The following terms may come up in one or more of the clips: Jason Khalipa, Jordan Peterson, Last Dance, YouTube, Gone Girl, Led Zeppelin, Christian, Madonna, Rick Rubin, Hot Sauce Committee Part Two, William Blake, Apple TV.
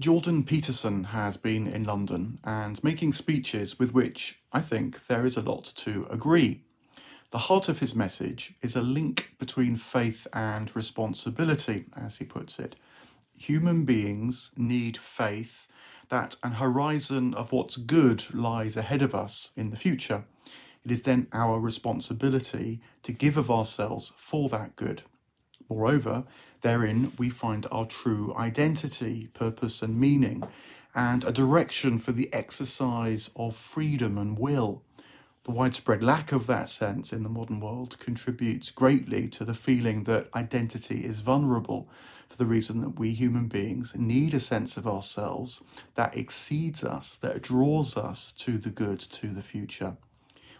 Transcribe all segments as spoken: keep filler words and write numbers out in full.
Jordan Peterson has been in London and making speeches with which I think there is a lot to agree. The heart of his message is a link between faith and responsibility, as he puts it. Human beings need faith that an horizon of what's good lies ahead of us in the future. It is then our responsibility to give of ourselves for that good. Moreover, therein we find our true identity, purpose and meaning, and a direction for the exercise of freedom and will. The widespread lack of that sense in the modern world contributes greatly to the feeling that identity is vulnerable, for the reason that we human beings need a sense of ourselves that exceeds us, that draws us to the good, to the future.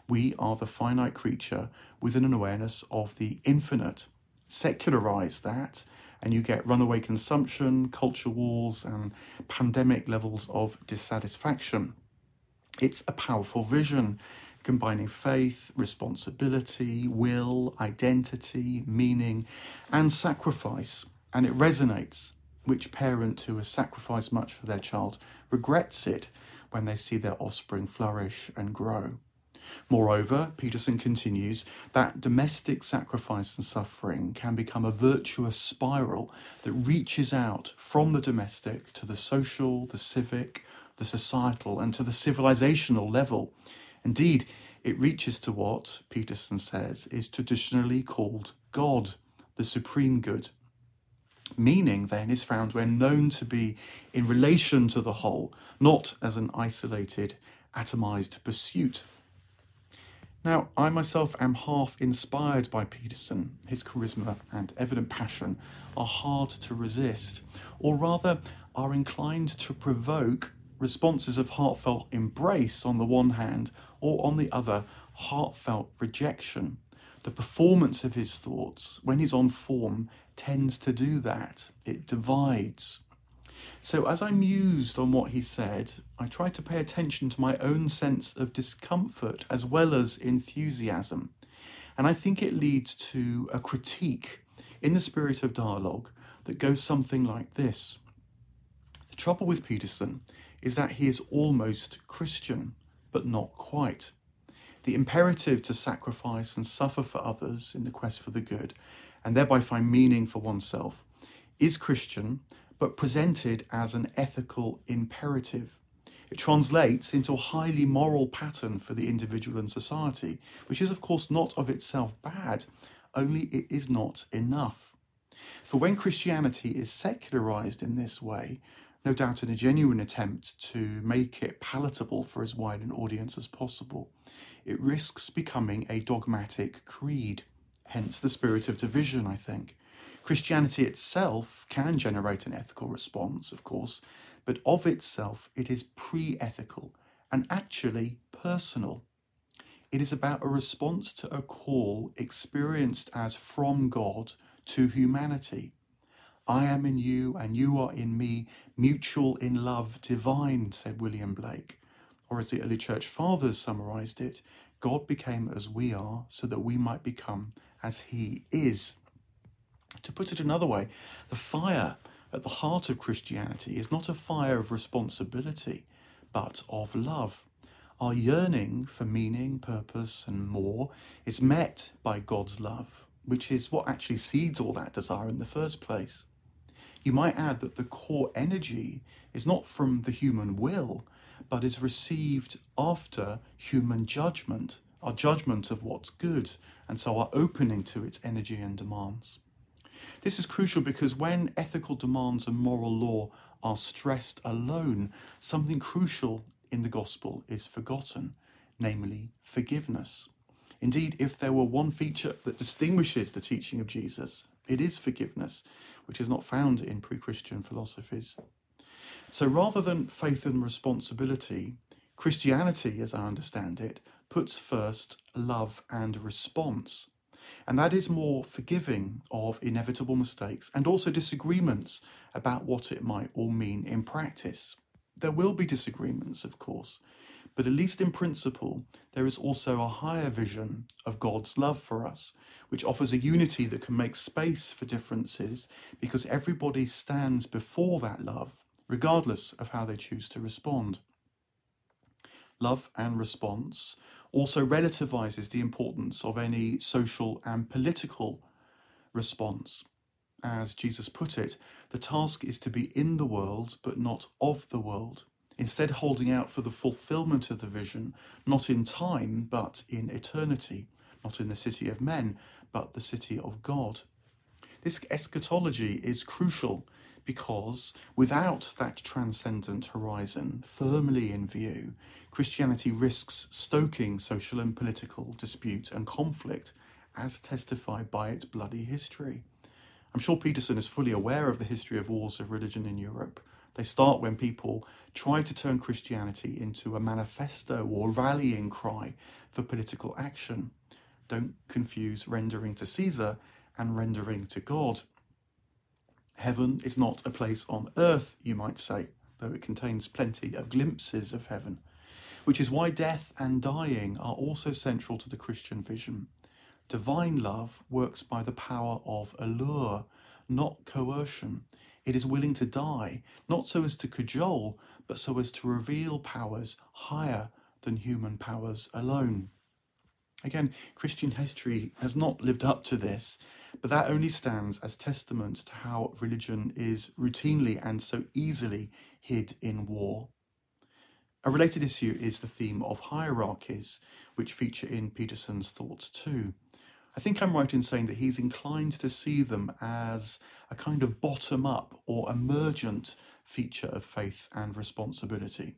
We are the finite creature within an awareness of the infinite. Secularize that, and you get runaway consumption, culture wars, and pandemic levels of dissatisfaction. It's a powerful vision, combining faith, responsibility, will, identity, meaning, and sacrifice. And it resonates. Which parent who has sacrificed much for their child regrets it when they see their offspring flourish and grow? Moreover, Peterson continues that domestic sacrifice and suffering can become a virtuous spiral that reaches out from the domestic to the social, the civic, the societal, and to the civilizational level. Indeed, it reaches to what, Peterson says, is traditionally called God, the supreme good. Meaning, then, is found where known to be in relation to the whole, not as an isolated, atomized pursuit. Now, I myself am half inspired by Peterson. His charisma and evident passion are hard to resist, or rather are inclined to provoke responses of heartfelt embrace on the one hand, or on the other, heartfelt rejection. The performance of his thoughts, when he's on form, tends to do that. It divides. So as I mused on what he said, I tried to pay attention to my own sense of discomfort as well as enthusiasm. And I think it leads to a critique in the spirit of dialogue that goes something like this. The trouble with Peterson is that he is almost Christian, but not quite. The imperative to sacrifice and suffer for others in the quest for the good, and thereby find meaning for oneself, is Christian, but presented as an ethical imperative. It translates into a highly moral pattern for the individual and society, which is of course not of itself bad, only it is not enough. For when Christianity is secularized in this way, no doubt in a genuine attempt to make it palatable for as wide an audience as possible, it risks becoming a dogmatic creed, hence the spirit of division, I think. Christianity itself can generate an ethical response, of course, but of itself it is pre-ethical and actually personal. It is about a response to a call experienced as from God to humanity. I am in you and you are in me, mutual in love, divine, said William Blake. Or as the early church fathers summarised it, God became as we are so that we might become as he is. To put it another way, the fire at the heart of Christianity is not a fire of responsibility, but of love. Our yearning for meaning, purpose, and more is met by God's love, which is what actually seeds all that desire in the first place. You might add that the core energy is not from the human will, but is received after human judgment, our judgment of what's good, and so our opening to its energy and demands. This is crucial because when ethical demands and moral law are stressed alone, something crucial in the gospel is forgotten, namely forgiveness. Indeed, if there were one feature that distinguishes the teaching of Jesus, it is forgiveness, which is not found in pre-Christian philosophies. So rather than faith and responsibility, Christianity, as I understand it, puts first love and response. And that is more forgiving of inevitable mistakes and also disagreements about what it might all mean in practice. There will be disagreements, of course, but at least in principle, there is also a higher vision of God's love for us, which offers a unity that can make space for differences because everybody stands before that love regardless of how they choose to respond. Love and response also relativizes the importance of any social and political response. As Jesus put it, the task is to be in the world, but not of the world, instead holding out for the fulfillment of the vision, not in time, but in eternity, not in the city of men, but the city of God. This eschatology is crucial because without that transcendent horizon firmly in view, Christianity risks stoking social and political dispute and conflict, as testified by its bloody history. I'm sure Peterson is fully aware of the history of wars of religion in Europe. They start when people try to turn Christianity into a manifesto or rallying cry for political action. Don't confuse rendering to Caesar and rendering to God. Heaven is not a place on earth, you might say, though it contains plenty of glimpses of heaven, which is why death and dying are also central to the Christian vision. Divine love works by the power of allure, not coercion. It is willing to die, not so as to cajole, but so as to reveal powers higher than human powers alone. Again, Christian history has not lived up to this, but that only stands as testament to how religion is routinely and so easily hid in war. A related issue is the theme of hierarchies, which feature in Peterson's thoughts too. I think I'm right in saying that he's inclined to see them as a kind of bottom-up or emergent feature of faith and responsibility,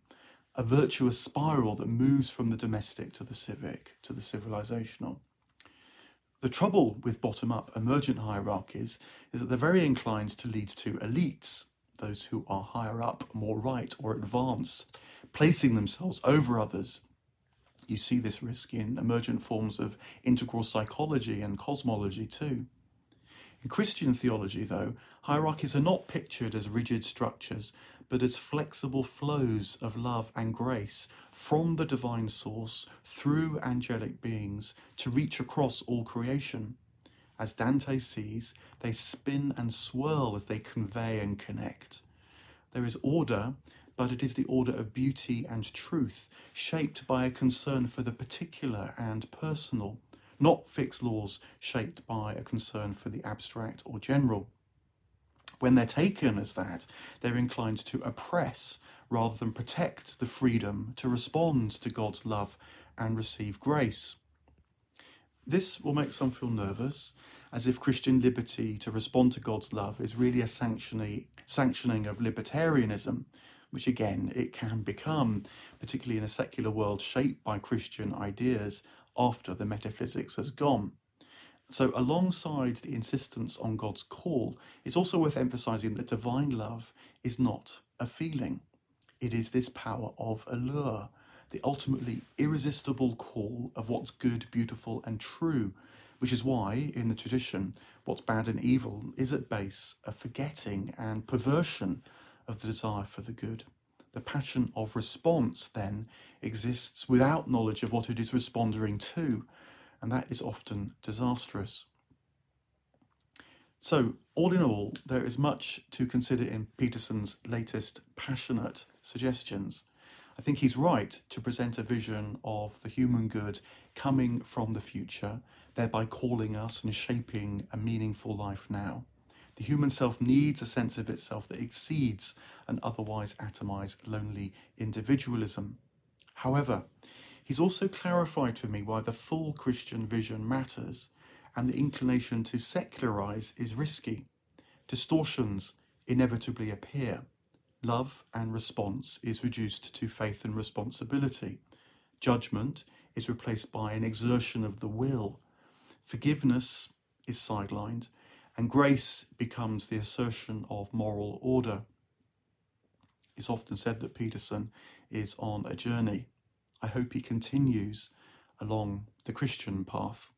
a virtuous spiral that moves from the domestic to the civic, to the civilizational. The trouble with bottom-up emergent hierarchies is that they're very inclined to lead to elites, those who are higher up, more right or advanced, placing themselves over others. You see this risk in emergent forms of integral psychology and cosmology too. In Christian theology, though, hierarchies are not pictured as rigid structures, but as flexible flows of love and grace from the divine source through angelic beings to reach across all creation. As Dante sees, they spin and swirl as they convey and connect. There is order, but it is the order of beauty and truth, shaped by a concern for the particular and personal, not fixed laws shaped by a concern for the abstract or general. When they're taken as that, they're inclined to oppress rather than protect the freedom to respond to God's love and receive grace. This will make some feel nervous, as if Christian liberty to respond to God's love is really a sanctioning of libertarianism, which again it can become, particularly in a secular world shaped by Christian ideas after the metaphysics has gone. So alongside the insistence on God's call, it's also worth emphasising that divine love is not a feeling. It is this power of allure, the ultimately irresistible call of what's good, beautiful and true, which is why, in the tradition, what's bad and evil is at base a forgetting and perversion of the desire for the good. The passion of response, then, exists without knowledge of what it is responding to, and that is often disastrous. So, all in all, there is much to consider in Peterson's latest passionate suggestions. I think he's right to present a vision of the human good coming from the future, thereby calling us and shaping a meaningful life now. The human self needs a sense of itself that exceeds an otherwise atomized, lonely individualism. However, he's also clarified for me why the full Christian vision matters, and the inclination to secularize is risky. Distortions inevitably appear. Love and response is reduced to faith and responsibility. Judgment is replaced by an exertion of the will. Forgiveness is sidelined, and grace becomes the assertion of moral order. It's often said that Peterson is on a journey. I hope he continues along the Christian path.